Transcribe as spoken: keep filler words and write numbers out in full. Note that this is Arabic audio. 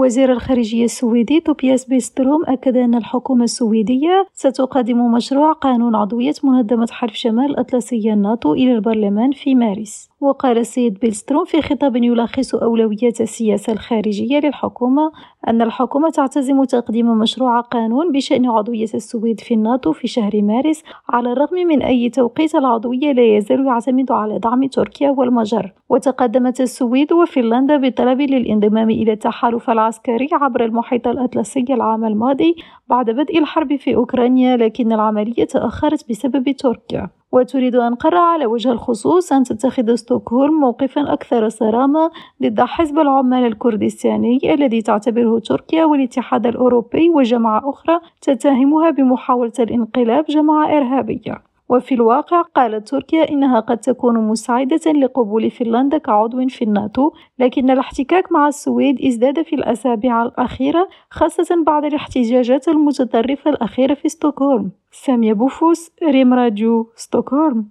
وزير الخارجية السويدي توبياس بيلستروم أكد أن الحكومة السويدية ستقدم مشروع قانون عضوية منظمة حلف شمال الأطلسية الناتو إلى البرلمان في مارس. وقال السيد بيلستروم في خطاب يلخص أولويات السياسة الخارجية للحكومة أن الحكومة تعتزم تقديم مشروع قانون بشأن عضوية السويد في الناتو في شهر مارس، على الرغم من أي توقيت العضوية لا يزال يعتمد على دعم تركيا والمجر. وتقدمت السويد وفنلندا بطلب للانضمام إلى التحالف العسكري عبر المحيط الأطلسي العام الماضي بعد بدء الحرب في أوكرانيا، لكن العملية تأخرت بسبب تركيا. وتريد أنقرة على وجه الخصوص أن تتخذ ستوكهولم موقفا أكثر صرامة ضد حزب العمال الكردستاني الذي تعتبره تركيا والاتحاد الأوروبي وجماعة أخرى تتهمها بمحاولة الانقلاب جماعة إرهابية. وفي الواقع قالت تركيا إنها قد تكون مساعدة لقبول فنلندا كعضو في الناتو، لكن الاحتكاك مع السويد ازداد في الأسابيع الأخيرة، خاصة بعد الاحتجاجات المتطرفة الأخيرة في ستوكهولم. سامي بوفوس، ريم راديو، ستوكهولم.